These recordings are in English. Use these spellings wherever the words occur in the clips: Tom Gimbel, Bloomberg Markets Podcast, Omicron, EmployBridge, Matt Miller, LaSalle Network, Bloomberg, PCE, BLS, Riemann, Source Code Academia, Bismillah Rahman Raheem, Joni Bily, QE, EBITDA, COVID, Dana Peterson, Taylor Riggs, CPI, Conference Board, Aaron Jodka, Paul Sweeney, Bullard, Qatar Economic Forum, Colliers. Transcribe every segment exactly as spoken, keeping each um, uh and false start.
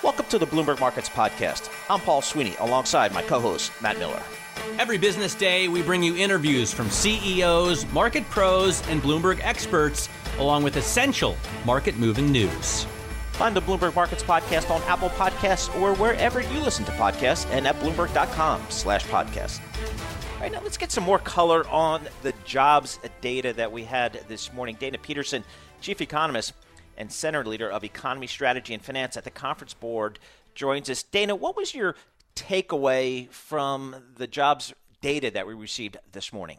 Welcome to the Bloomberg Markets Podcast. I'm Paul Sweeney, alongside my co-host, Matt Miller. Every business day, we bring you interviews from C E Os, market pros, and Bloomberg experts, along with essential market-moving news. Find the Bloomberg Markets Podcast on Apple Podcasts or wherever you listen to podcasts and at bloomberg dot com slash podcast. All right, now let's get some more color on the jobs data that we had this morning. Dana Peterson, chief economist and center leader of economy strategy and finance at the Conference Board, joins us. Dana, what was your takeaway from the jobs data that we received this morning?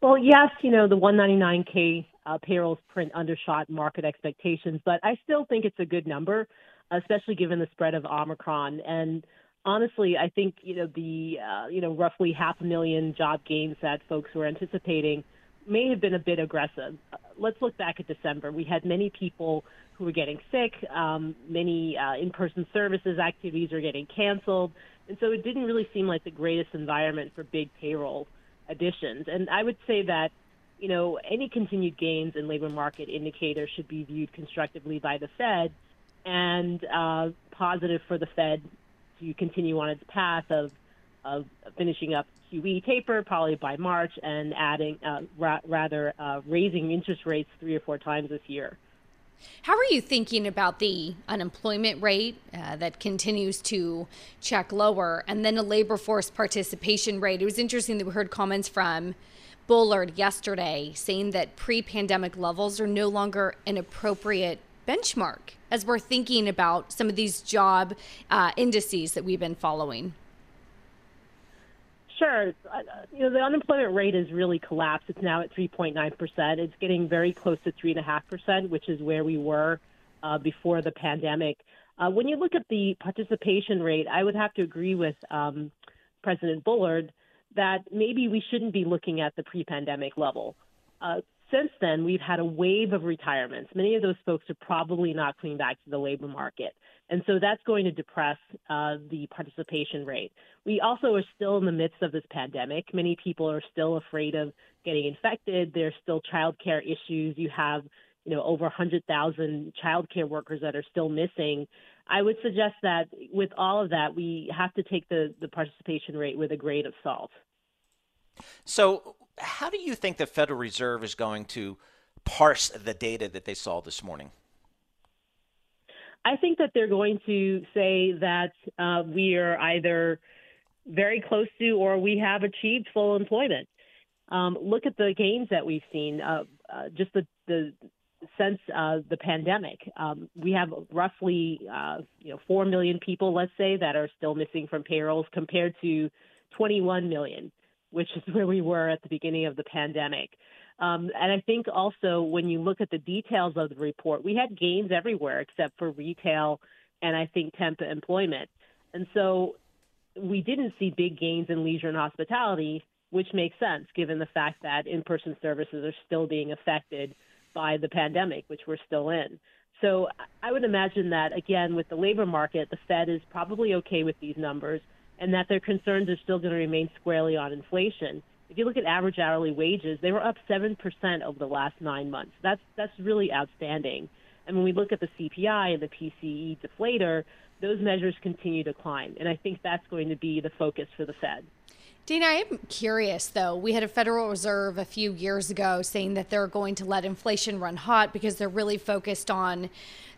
Well, yes, you know, the one ninety-nine K uh, payrolls print undershot market expectations, but I still think it's a good number, especially given the spread of Omicron. And honestly, I think, you know, the, uh, you know, roughly half a million job gains that folks were anticipating may have been a bit aggressive. Let's look back at December. We had many people who were getting sick. Um, many uh, in-person services activities are getting canceled. And so it didn't really seem like the greatest environment for big payroll additions. And I would say that, you know, any continued gains in labor market indicators should be viewed constructively by the Fed and uh, positive for the Fed to continue on its path of of finishing up Q E taper probably by March and adding, uh, ra- rather uh, raising interest rates three or four times this year. How are you thinking about the unemployment rate uh, that continues to check lower and then a labor force participation rate? It was interesting that we heard comments from Bullard yesterday saying that pre-pandemic levels are no longer an appropriate benchmark as we're thinking about some of these job uh, indices that we've been following. Sure. You know, the unemployment rate has really collapsed. It's now at three point nine percent. It's getting very close to three point five percent, which is where we were uh, before the pandemic. Uh, when you look at the participation rate, I would have to agree with um, President Bullard that maybe we shouldn't be looking at the pre-pandemic level. Uh, since then, we've had a wave of retirements. Many of those folks are probably not coming back to the labor market. And so that's going to depress uh, the participation rate. We also are still in the midst of this pandemic. Many people are still afraid of getting infected. There's still childcare issues. You have, you know, over one hundred thousand childcare workers that are still missing. I would suggest that with all of that, we have to take the, the participation rate with a grain of salt. So how do you think the Federal Reserve is going to parse the data that they saw this morning? I think that they're going to say that uh, we are either very close to or we have achieved full employment. Um, look at the gains that we've seen uh, uh, just the, the since uh, the pandemic. Um, we have roughly uh, you know four million people, let's say, that are still missing from payrolls compared to twenty-one million, which is where we were at the beginning of the pandemic. Um, and I think also when you look at the details of the report, we had gains everywhere except for retail and I think temp employment. And so we didn't see big gains in leisure and hospitality, which makes sense given the fact that in-person services are still being affected by the pandemic, which we're still in. So I would imagine that, again, with the labor market, the Fed is probably okay with these numbers and that their concerns are still going to remain squarely on inflation. If you look at average hourly wages, they were up seven percent over the last nine months. That's that's really outstanding. And when we look at the C P I and the P C E deflator, those measures continue to climb. And I think that's going to be the focus for the Fed. Dana, I'm curious, though. We had a Federal Reserve a few years ago saying that they're going to let inflation run hot because they're really focused on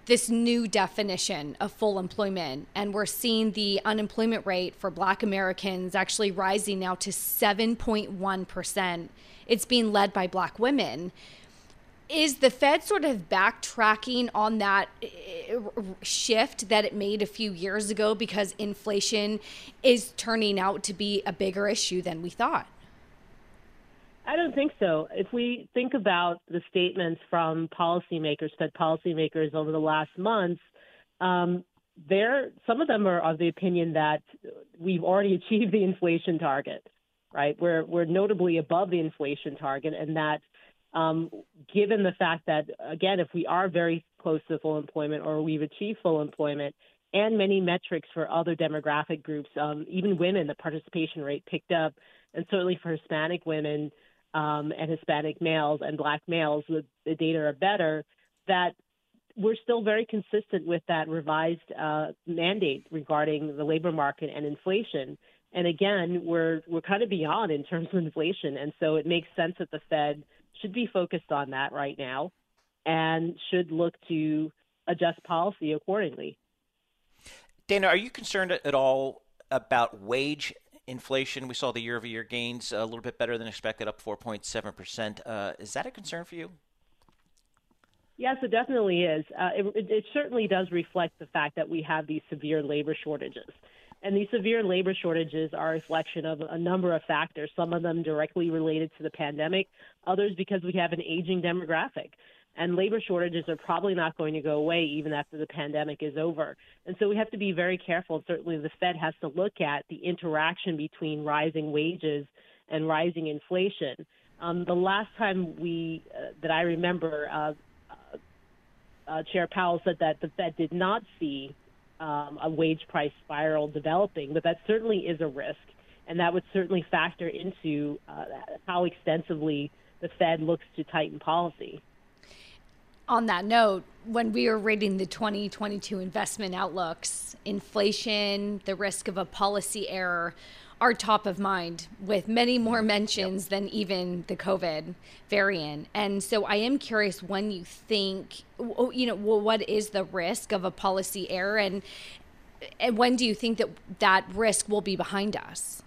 this new definition of full employment. And we're seeing the unemployment rate for Black Americans actually rising now to seven point one percent. It's being led by Black women. Is the Fed sort of backtracking on that shift that it made a few years ago because inflation is turning out to be a bigger issue than we thought? I don't think so. If we think about the statements from policymakers, Fed policymakers over the last months, um, they're some of them are of the opinion that we've already achieved the inflation target, right? We're we're notably above the inflation target, and that um, given the fact that, again, if we are very close to full employment or we've achieved full employment, and many metrics for other demographic groups, um, even women, the participation rate picked up, and certainly for Hispanic women um, and Hispanic males and Black males, the, the data are better, that we're still very consistent with that revised uh, mandate regarding the labor market and inflation. And again, we're we're kind of beyond in terms of inflation. And so it makes sense that the Fed should be focused on that right now and should look to adjust policy accordingly. Dana, are you concerned at all about wage inflation? We saw the year-over-year gains a little bit better than expected, up four point seven percent. Uh, is that a concern for you? Yes, it definitely is. Uh, it, it certainly does reflect the fact that we have these severe labor shortages. And these severe labor shortages are a reflection of a number of factors, some of them directly related to the pandemic, others because we have an aging demographic. And labor shortages are probably not going to go away even after the pandemic is over. And so we have to be very careful. Certainly the Fed has to look at the interaction between rising wages and rising inflation. Um, the last time we uh, that I remember, uh, uh, Chair Powell said that the Fed did not see um, a wage price spiral developing, but that certainly is a risk. And that would certainly factor into uh, how extensively the Fed looks to tighten policy. On that note, when we were rating the twenty twenty-two investment outlooks, inflation, the risk of a policy error are top of mind with many more mentions yep. than even the COVID variant. And so I am curious when you think, you know, well, what is the risk of a policy error? And, and when do you think that that risk will be behind us?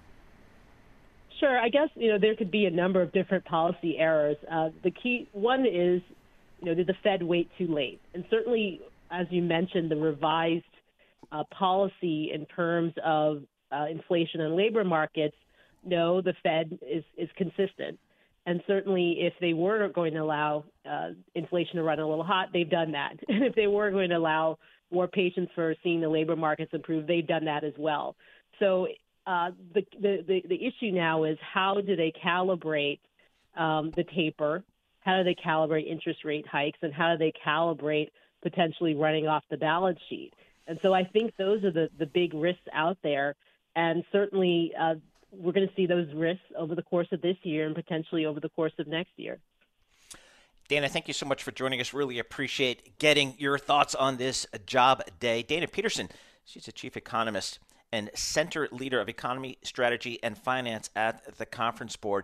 Sure. I guess, you know, there could be a number of different policy errors. Uh, the key one is, you know, did the Fed wait too late? And certainly, as you mentioned, the revised uh, policy in terms of uh, inflation and labor markets, no, the Fed is, is consistent. And certainly, if they were going to allow uh, inflation to run a little hot, they've done that. And if they were going to allow more patience for seeing the labor markets improve, they've done that as well. So uh, the, the, the, the issue now is how do they calibrate um, the taper? How do they calibrate interest rate hikes, and how do they calibrate potentially running off the balance sheet? And so I think those are the, the big risks out there. And certainly uh, we're going to see those risks over the course of this year and potentially over the course of next year. Dana, thank you so much for joining us. Really appreciate getting your thoughts on this job day. Dana Peterson, she's a chief economist and center leader of economy, strategy, and finance at the Conference Board.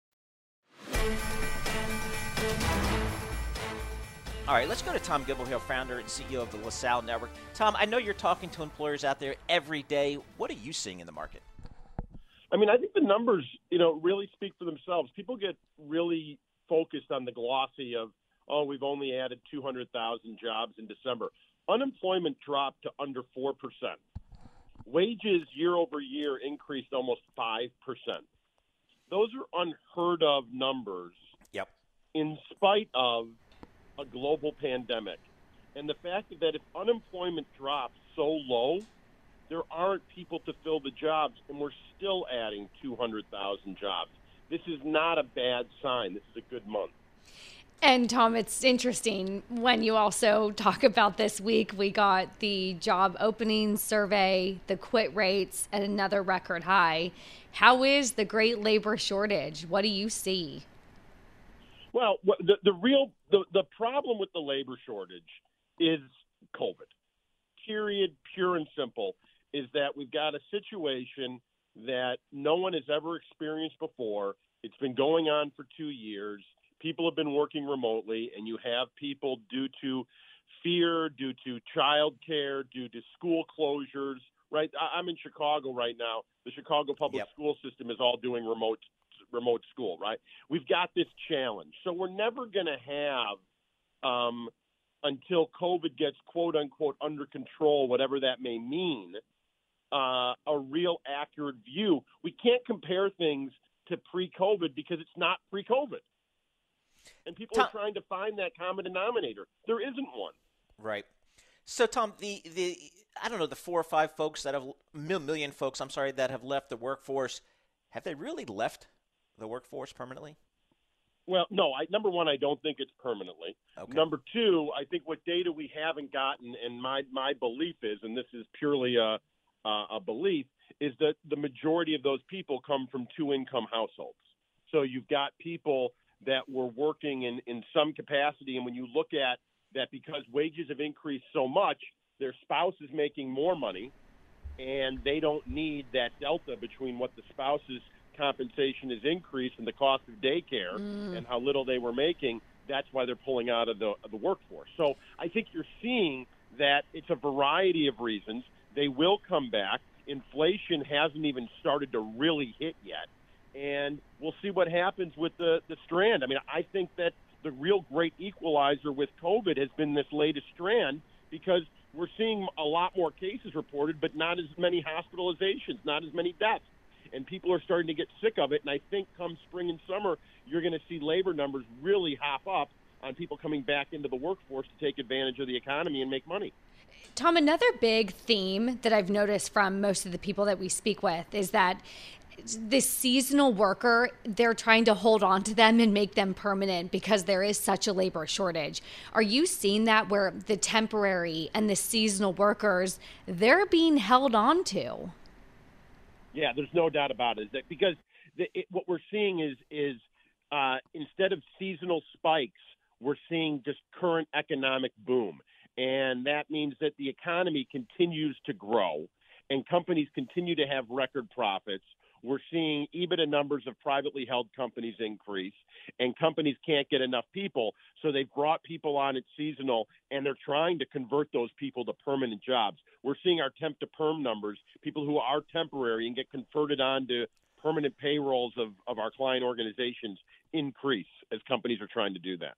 All right, let's go to Tom Gimbel here, founder and C E O of the LaSalle Network. Tom, I know you're talking to employers out there every day. What are you seeing in the market? I mean, I think the numbers, you know, really speak for themselves. People get really focused on the glossy of, oh, we've only added two hundred thousand jobs in December. Unemployment dropped to under four percent. Wages year over year increased almost five percent. Those are unheard of numbers. Yep. In spite of a global pandemic. And the fact that if unemployment drops so low, there aren't people to fill the jobs, and we're still adding two hundred thousand jobs. This is not a bad sign. This is a good month. And Tom, it's interesting when you also talk about this week, we got the job openings survey, the quit rates at another record high. How is the great labor shortage? What do you see? Well, the, the real the, the problem with the labor shortage is COVID, period, pure and simple, is that we've got a situation that no one has ever experienced before. It's been going on for two years. People have been working remotely, and you have people due to fear due to childcare, due to school closures, right? I- I'm in Chicago right now. The Chicago public yep. school system is all doing remote remote school, right? We've got this challenge. So we're never going to have, um, until COVID gets, quote, unquote, under control, whatever that may mean, uh, a real accurate view. We can't compare things to pre-COVID because it's not pre-COVID. And people Tom, are trying to find that common denominator. There isn't one. Right. So, Tom, the, the I don't know, the four or five folks that have – million folks, I'm sorry, that have left the workforce, have they really left the workforce permanently? Well, no. I, number one, I don't think it's permanently. Okay. Number two, I think what data we haven't gotten, and my, my belief is, and this is purely a, a belief, is that the majority of those people come from two-income households. So you've got people – that were working in, in some capacity. And when you look at that, because wages have increased so much, their spouse is making more money, and they don't need that delta between what the spouse's compensation is increased and the cost of daycare mm. and how little they were making. That's why they're pulling out of the, of the workforce. So I think you're seeing that it's a variety of reasons. They will come back. Inflation hasn't even started to really hit yet. And we'll see what happens with the, the strand. I mean, I think that the real great equalizer with COVID has been this latest strand, because we're seeing a lot more cases reported, but not as many hospitalizations, not as many deaths. And people are starting to get sick of it. And I think come spring and summer, you're going to see labor numbers really hop up on people coming back into the workforce to take advantage of the economy and make money. Tom, another big theme that I've noticed from most of the people that we speak with is that this seasonal worker, they're trying to hold on to them and make them permanent because there is such a labor shortage. Are you seeing that, where the temporary and the seasonal workers, they're being held on to? Yeah, there's no doubt about it. That because the, it, what we're seeing is, is uh, instead of seasonal spikes, we're seeing just current economic boom. And that means that the economy continues to grow and companies continue to have record profits. We're seeing EBITDA numbers of privately held companies increase, and companies can't get enough people, so they've brought people on at seasonal, and they're trying to convert those people to permanent jobs. We're seeing our temp to perm numbers, people who are temporary and get converted on to permanent payrolls of, of our client organizations, increase as companies are trying to do that.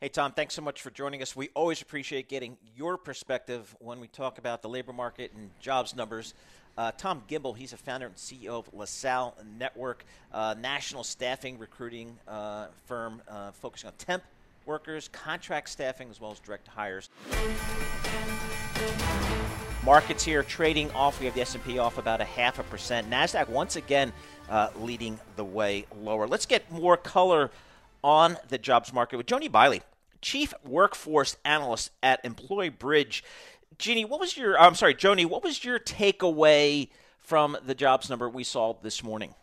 Hey, Tom, thanks so much for joining us. We always appreciate getting your perspective when we talk about the labor market and jobs numbers. Uh, Tom Gimbel, he's a founder and C E O of LaSalle Network, uh, national staffing recruiting uh, firm uh, focusing on temp workers, contract staffing, as well as direct hires. Markets here trading off. We have the S and P off about a half a percent. NASDAQ once again uh, leading the way lower. Let's get more color on the jobs market with Joni Bily, Chief Workforce Analyst at EmployBridge. Jeannie, what was your, I'm sorry, Joni, what was your takeaway from the jobs number we saw this morning?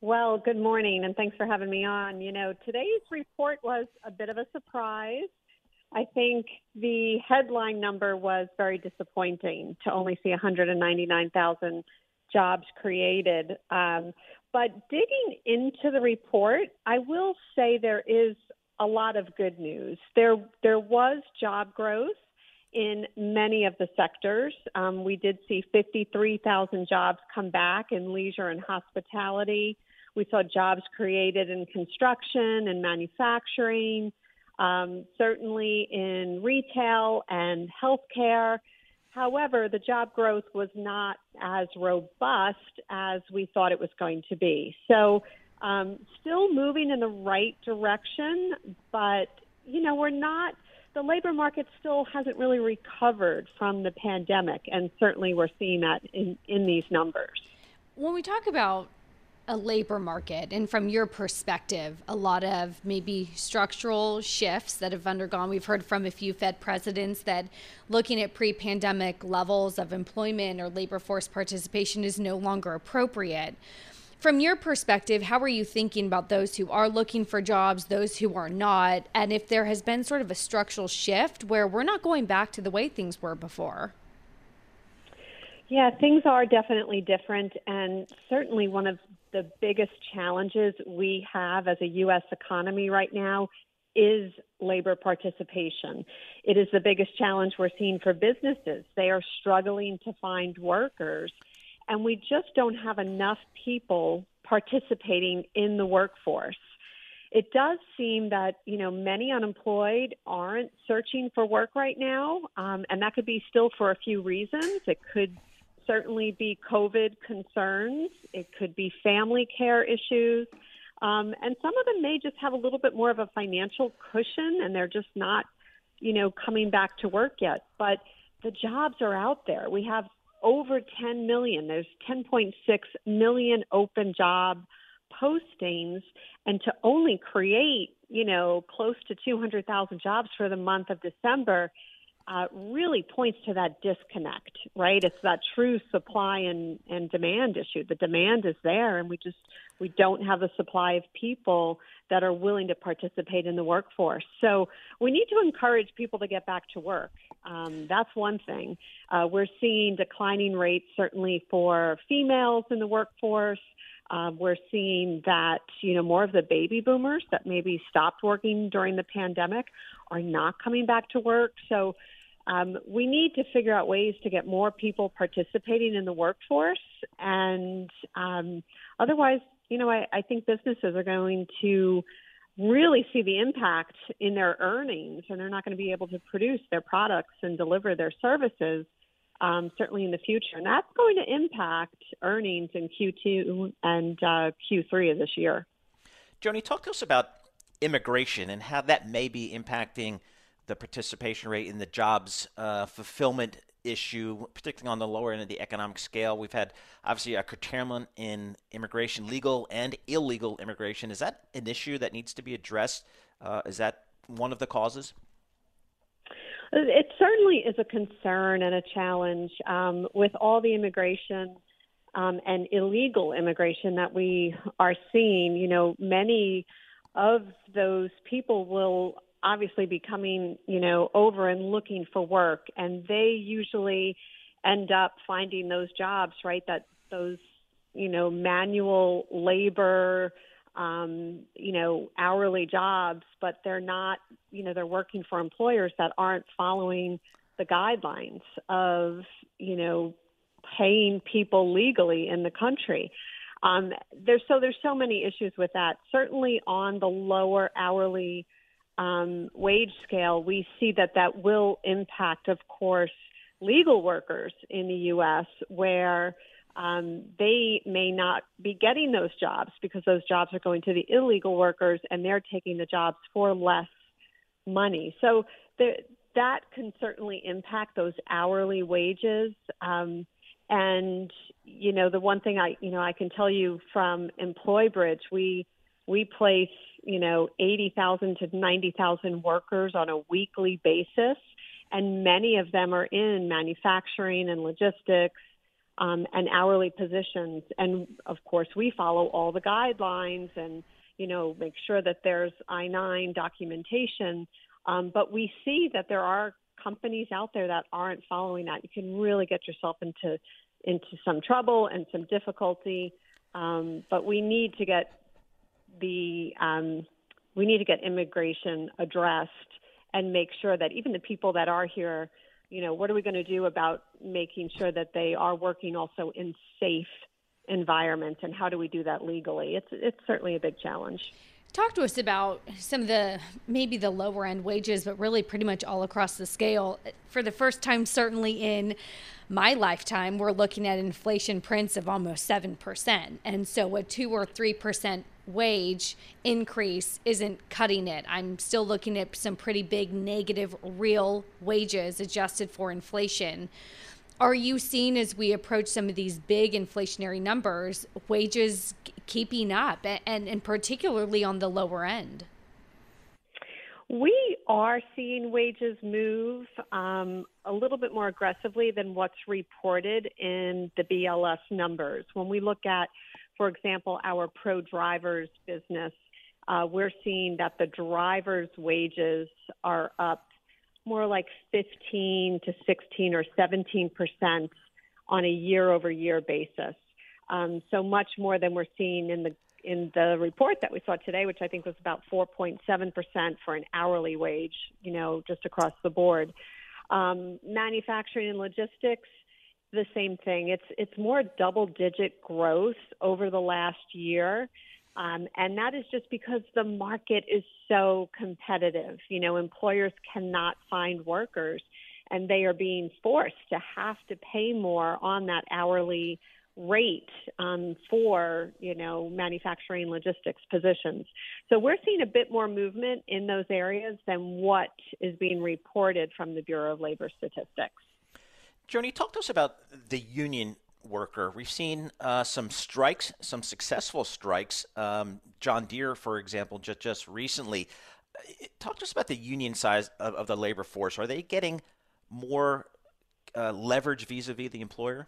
Well, good morning, and thanks for having me on. You know, today's report was a bit of a surprise. I think the headline number was very disappointing, to only see one hundred ninety-nine thousand jobs created. Um, but digging into the report, I will say there is a lot of good news. There, there was job growth in many of the sectors. Um, we did see fifty-three thousand jobs come back in leisure and hospitality. We saw jobs created in construction and manufacturing, um, certainly in retail and healthcare. However, the job growth was not as robust as we thought it was going to be. So um, still moving in the right direction, but, you know, we're not the labor market still hasn't really recovered from the pandemic, and certainly we're seeing that in, in these numbers. When we talk about a labor market, and from your perspective, a lot of maybe structural shifts that have undergone, we've heard from a few Fed presidents that looking at pre-pandemic levels of employment or labor force participation is no longer appropriate. From your perspective, how are you thinking about those who are looking for jobs, those who are not, and if there has been sort of a structural shift where we're not going back to the way things were before? Yeah, things are definitely different, and certainly one of the biggest challenges we have as a U S economy right now is labor participation. It is the biggest challenge we're seeing for businesses. They are struggling to find workers, and we just don't have enough people participating in the workforce. It does seem that, you know, many unemployed aren't searching for work right now, um, and that could be still for a few reasons. It could certainly be COVID concerns. It could be family care issues. Um, and some of them may just have a little bit more of a financial cushion, and they're just not, you know, coming back to work yet. But the jobs are out there. We have over ten million. There's ten point six million open job postings. And to only create, you know, close to two hundred thousand jobs for the month of December uh, really points to that disconnect, right? It's that true supply and, and demand issue. The demand is there, and we just we don't have the supply of people that are willing to participate in the workforce. So we need to encourage people to get back to work. Um, that's one thing. Uh, we're seeing declining rates, certainly for females in the workforce. Um, we're seeing that, you know, more of the baby boomers that maybe stopped working during the pandemic are not coming back to work. So um, we need to figure out ways to get more people participating in the workforce. And um, otherwise, you know, I, I think businesses are going to really see the impact in their earnings, and they're not going to be able to produce their products and deliver their services. Um, certainly in the future. And that's going to impact earnings in Q two and uh, Q three of this year. Joni, talk to us about immigration and how that may be impacting the participation rate in the jobs uh, fulfillment issue, particularly on the lower end of the economic scale. We've had, obviously, a curtailment in immigration, legal and illegal immigration. Is that an issue that needs to be addressed? Uh, is that one of the causes? It certainly is a concern and a challenge um, with all the immigration um, and illegal immigration that we are seeing. You know, many of those people will obviously be coming, you know, over and looking for work, and they usually end up finding those jobs, right, that those, you know, manual labor Um, you know, hourly jobs, but they're not, you know, they're working for employers that aren't following the guidelines of, you know, paying people legally in the country. Um, there's so there's so many issues with that. Certainly on the lower hourly um, wage scale, we see that that will impact, of course, legal workers in the U S where Um, they may not be getting those jobs because those jobs are going to the illegal workers, and they're taking the jobs for less money. So th- that can certainly impact those hourly wages. Um, and, you know, the one thing I, you know, I can tell you from EmployBridge, we we place, you know, eighty thousand to ninety thousand workers on a weekly basis, and many of them are in manufacturing and logistics. Um, and hourly positions. And, of course, we follow all the guidelines and, you know, make sure that there's I nine documentation. Um, but we see that there are companies out there that aren't following that. You can really get yourself into into some trouble and some difficulty. Um, but we need to get the um, we need to get immigration addressed and make sure that even the people that are here, you know, what are we going to do about making sure that they are working also in safe environments, and how do we do that legally? It's it's certainly a big challenge. Talk to us about some of the, maybe the lower end wages, but really pretty much all across the scale. For the first time, certainly in my lifetime, we're looking at inflation prints of almost seven percent. And so a two or three percent wage increase isn't cutting it. I'm still looking at some pretty big negative real wages adjusted for inflation. Are you seeing, as we approach some of these big inflationary numbers, wages keeping up, and, and particularly on the lower end? We are seeing wages move um, a little bit more aggressively than what's reported in the B L S numbers. When we look at, for example, our pro drivers business, uh, we're seeing that the drivers' wages are up more like fifteen to sixteen or seventeen percent on a year over year basis. Um, so much more than we're seeing in the in the report that we saw today, which I think was about four point seven percent for an hourly wage, you know, just across the board. Um, manufacturing and logistics, the same thing. It's it's more double-digit growth over the last year. Um, and that is just because the market is so competitive. You know, employers cannot find workers, and they are being forced to have to pay more on that hourly rate um, for, you know, manufacturing logistics positions. So we're seeing a bit more movement in those areas than what is being reported from the Bureau of Labor Statistics. Joni, talk to us about the union worker. We've seen uh, some strikes, some successful strikes. Um, John Deere, for example, just, just recently. Talk to us about the union size of, of the labor force. Are they getting more uh, leverage vis-a-vis the employer?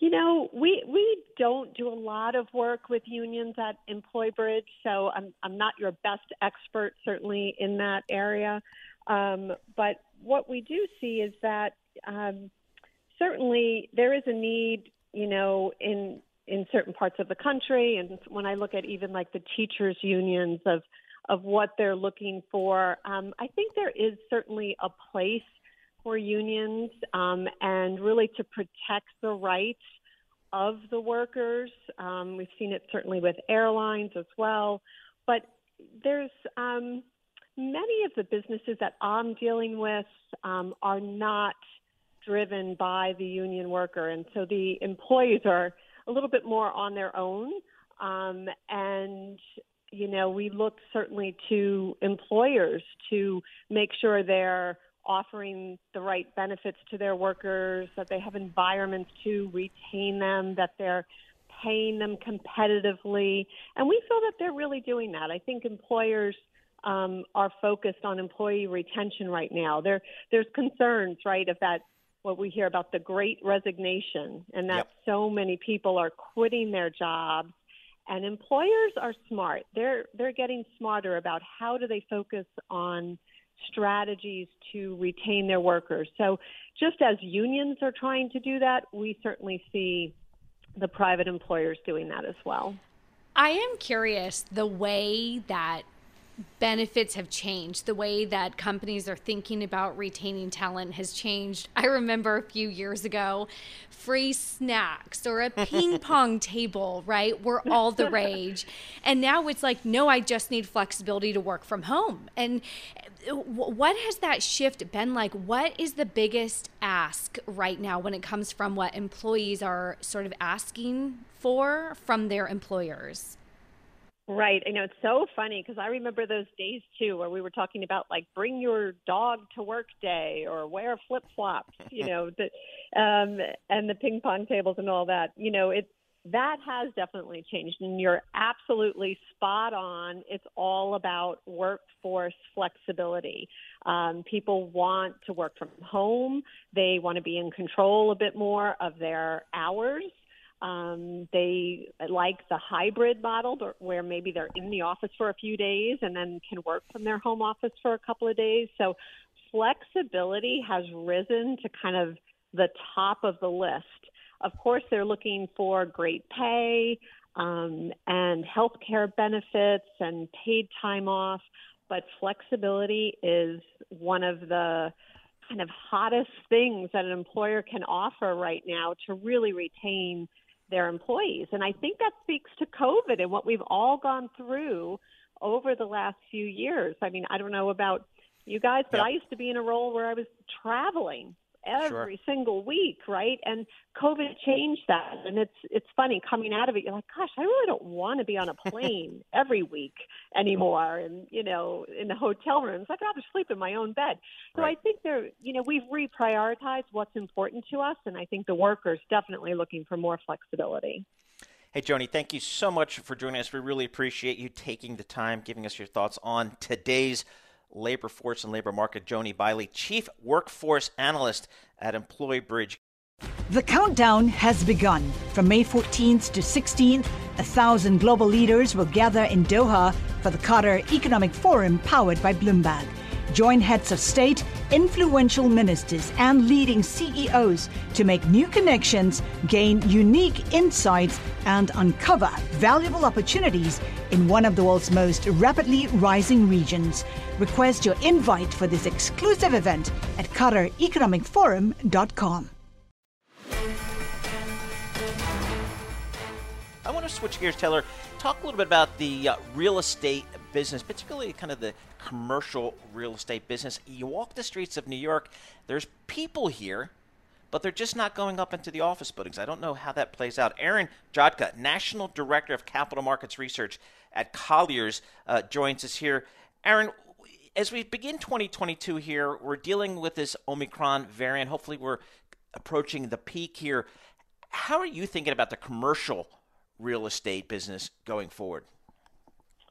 You know, we we don't do a lot of work with unions at EmployBridge, so I'm I'm not your best expert, certainly, in that area. Um, but what we do see is that um, certainly there is a need, you know, in in certain parts of the country. And when I look at even like the teachers' unions of of what they're looking for, um, I think there is certainly a place for unions um, and really to protect the rights of the workers. Um, we've seen it certainly with airlines as well. But there's um, many of the businesses that I'm dealing with um, are not driven by the union worker. And so the employees are a little bit more on their own. Um, and you know, we look certainly to employers to make sure they're offering the right benefits to their workers, that they have environments to retain them, that they're paying them competitively. And we feel that they're really doing that. I think employers um, are focused on employee retention right now. There, there's concerns, right, of that, what we hear about the great resignation, and that yep. so many people are quitting their jobs. And employers are smart. They're they're getting smarter about how do they focus on strategies to retain their workers. So just as unions are trying to do that, we certainly see the private employers doing that as well. I am curious the way that benefits have changed, the way that companies are thinking about retaining talent has changed. I remember a few years ago, free snacks or a ping pong table, right, were all the rage. And now it's like, no, I just need flexibility to work from home. And what has that shift been like? What is the biggest ask right now when it comes from what employees are sort of asking for from their employers? Right. I know, it's so funny because I remember those days, too, where we were talking about like bring your dog to work day or wear flip flops, you know, the, um, and the ping pong tables and all that. You know, it, that has definitely changed. And you're absolutely spot on. It's all about workforce flexibility. Um, people want to work from home. They want to be in control a bit more of their hours. Um, they like the hybrid model where maybe they're in the office for a few days and then can work from their home office for a couple of days. So flexibility has risen to kind of the top of the list. Of course, they're looking for great pay um, and health care benefits and paid time off, but flexibility is one of the kind of hottest things that an employer can offer right now to really retain their employees. And I think that speaks to COVID and what we've all gone through over the last few years. I mean, I don't know about you guys, but yep. I used to be in a role where I was traveling every sure. single week, right? And COVID changed that. And it's it's funny, coming out of it, you're like, gosh, I really don't want to be on a plane every week anymore. And, you know, in the hotel rooms, I'd rather sleep in my own bed. So right. I think they're, you know, we've reprioritized what's important to us. And I think the workers definitely looking for more flexibility. Hey, Joni, thank you so much for joining us. We really appreciate you taking the time, giving us your thoughts on today's labor force and labor market. Joni Bily, Chief Workforce Analyst at EmployBridge. The countdown has begun. From May fourteenth to sixteenth, a thousand global leaders will gather in Doha for the Qatar Economic Forum powered by Bloomberg. Join heads of state influential ministers and leading C E Os to make new connections, gain unique insights, and uncover valuable opportunities in one of the world's most rapidly rising regions. Request your invite for this exclusive event at Qatar Economic Forum dot com. I want to switch gears, Taylor. Talk a little bit about the uh, real estate business, particularly kind of the commercial real estate business. You walk the streets of New York, there's people here, but they're just not going up into the office buildings. I don't know how that plays out. Aaron Jodka, National Director of Capital Markets Research at Colliers, uh, joins us here. Aaron, as we begin twenty twenty-two here, we're dealing with this Omicron variant. Hopefully we're approaching the peak here. How are you thinking about the commercial real estate business going forward?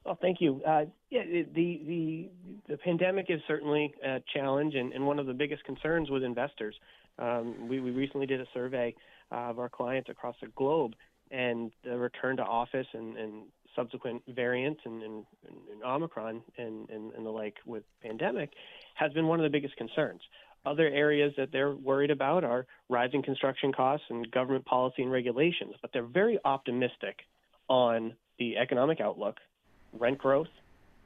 Well, thank you. Uh, yeah, the, the the pandemic is certainly a challenge and, and one of the biggest concerns with investors. Um, we, we recently did a survey uh, of our clients across the globe, and the return to office and, and subsequent variants and, and, and Omicron and, and, and the like with pandemic has been one of the biggest concerns. Other areas that they're worried about are rising construction costs and government policy and regulations, but they're very optimistic on the economic outlook, rent growth,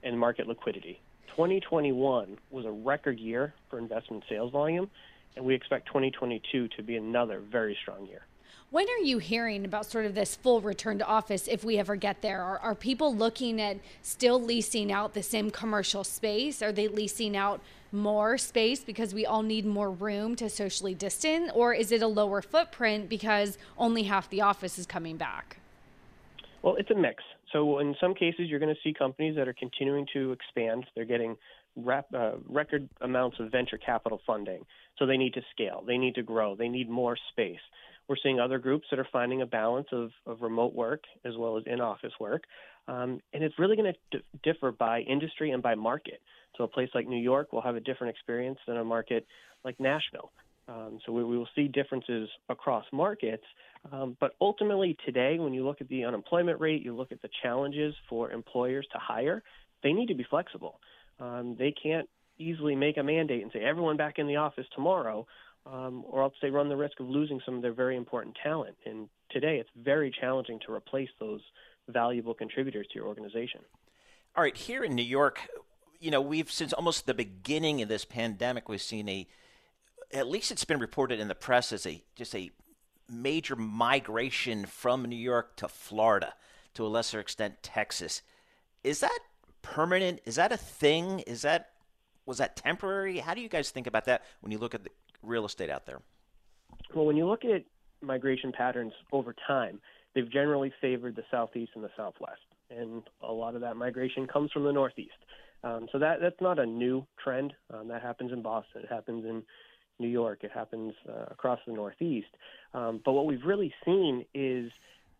and market liquidity. twenty twenty-one was a record year for investment sales volume, and we expect twenty twenty-two to be another very strong year. When are you hearing about sort of this full return to office if we ever get there? Are, are people looking at still leasing out the same commercial space? Are they leasing out more space because we all need more room to socially distance? Or is it a lower footprint because only half the office is coming back? Well, it's a mix. So in some cases, you're going to see companies that are continuing to expand. They're getting rep, uh, record amounts of venture capital funding. So they need to scale. They need to grow. They need more space. We're seeing other groups that are finding a balance of, of remote work as well as in-office work. Um, and it's really going to d- differ by industry and by market. So a place like New York will have a different experience than a market like Nashville. Um, so we, we will see differences across markets. Um, but ultimately today, when you look at the unemployment rate, you look at the challenges for employers to hire, they need to be flexible. Um, they can't easily make a mandate and say everyone back in the office tomorrow. Um, or else they run the risk of losing some of their very important talent. And today it's very challenging to replace those valuable contributors to your organization. All right. Here in New York, you know, we've since almost the beginning of this pandemic, we've seen a, at least it's been reported in the press as a, just a major migration from New York to Florida, to a lesser extent, Texas. Is that permanent? Is that a thing? Is that, was that temporary? How do you guys think about that when you look at the real estate out there? Well, when you look at migration patterns over time, they've generally favored the Southeast and the Southwest. And a lot of that migration comes from the Northeast. Um, so that that's not a new trend. Um, that happens in Boston. It happens in New York. It happens uh, across the Northeast. Um, but what we've really seen is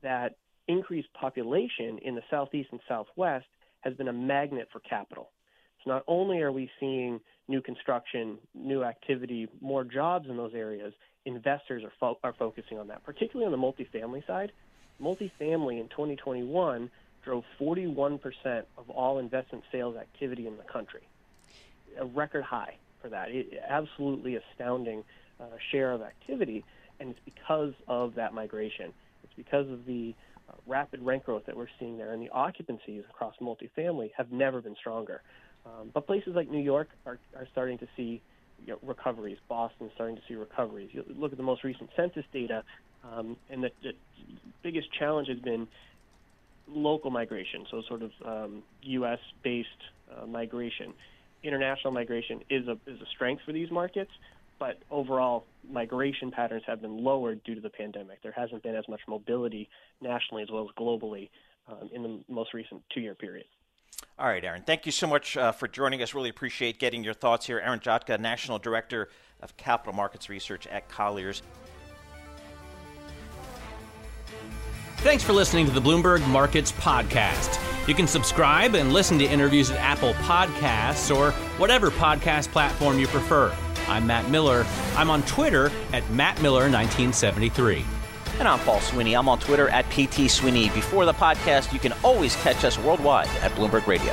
that increased population in the Southeast and Southwest has been a magnet for capital. So not only are we seeing new construction, new activity, more jobs in those areas, investors are fo- are focusing on that, particularly on the multifamily side. Multifamily in twenty twenty-one drove forty-one percent of all investment sales activity in the country, a record high for that. It, absolutely astounding uh, share of activity, and it's because of that migration. It's because of the uh, rapid rent growth that we're seeing there, and the occupancies across multifamily have never been stronger. Um, but places like New York are, are starting to see you know, recoveries. Boston is starting to see recoveries. You look at the most recent census data, um, and the, the biggest challenge has been local migration, so sort of um, U S-based uh, migration. International migration is a, is a strength for these markets, but overall migration patterns have been lowered due to the pandemic. There hasn't been as much mobility nationally as well as globally um, in the most recent two-year period. All right, Aaron, thank you so much uh, for joining us. Really appreciate getting your thoughts here. Aaron Jodka, National Director of Capital Markets Research at Colliers. Thanks for listening to the Bloomberg Markets Podcast. You can subscribe and listen to interviews at Apple Podcasts or whatever podcast platform you prefer. I'm Matt Miller. I'm on Twitter at Matt Miller nineteen seventy-three. And I'm Paul Sweeney. I'm on Twitter at P T Sweeney. Before the podcast, you can always catch us worldwide at Bloomberg Radio.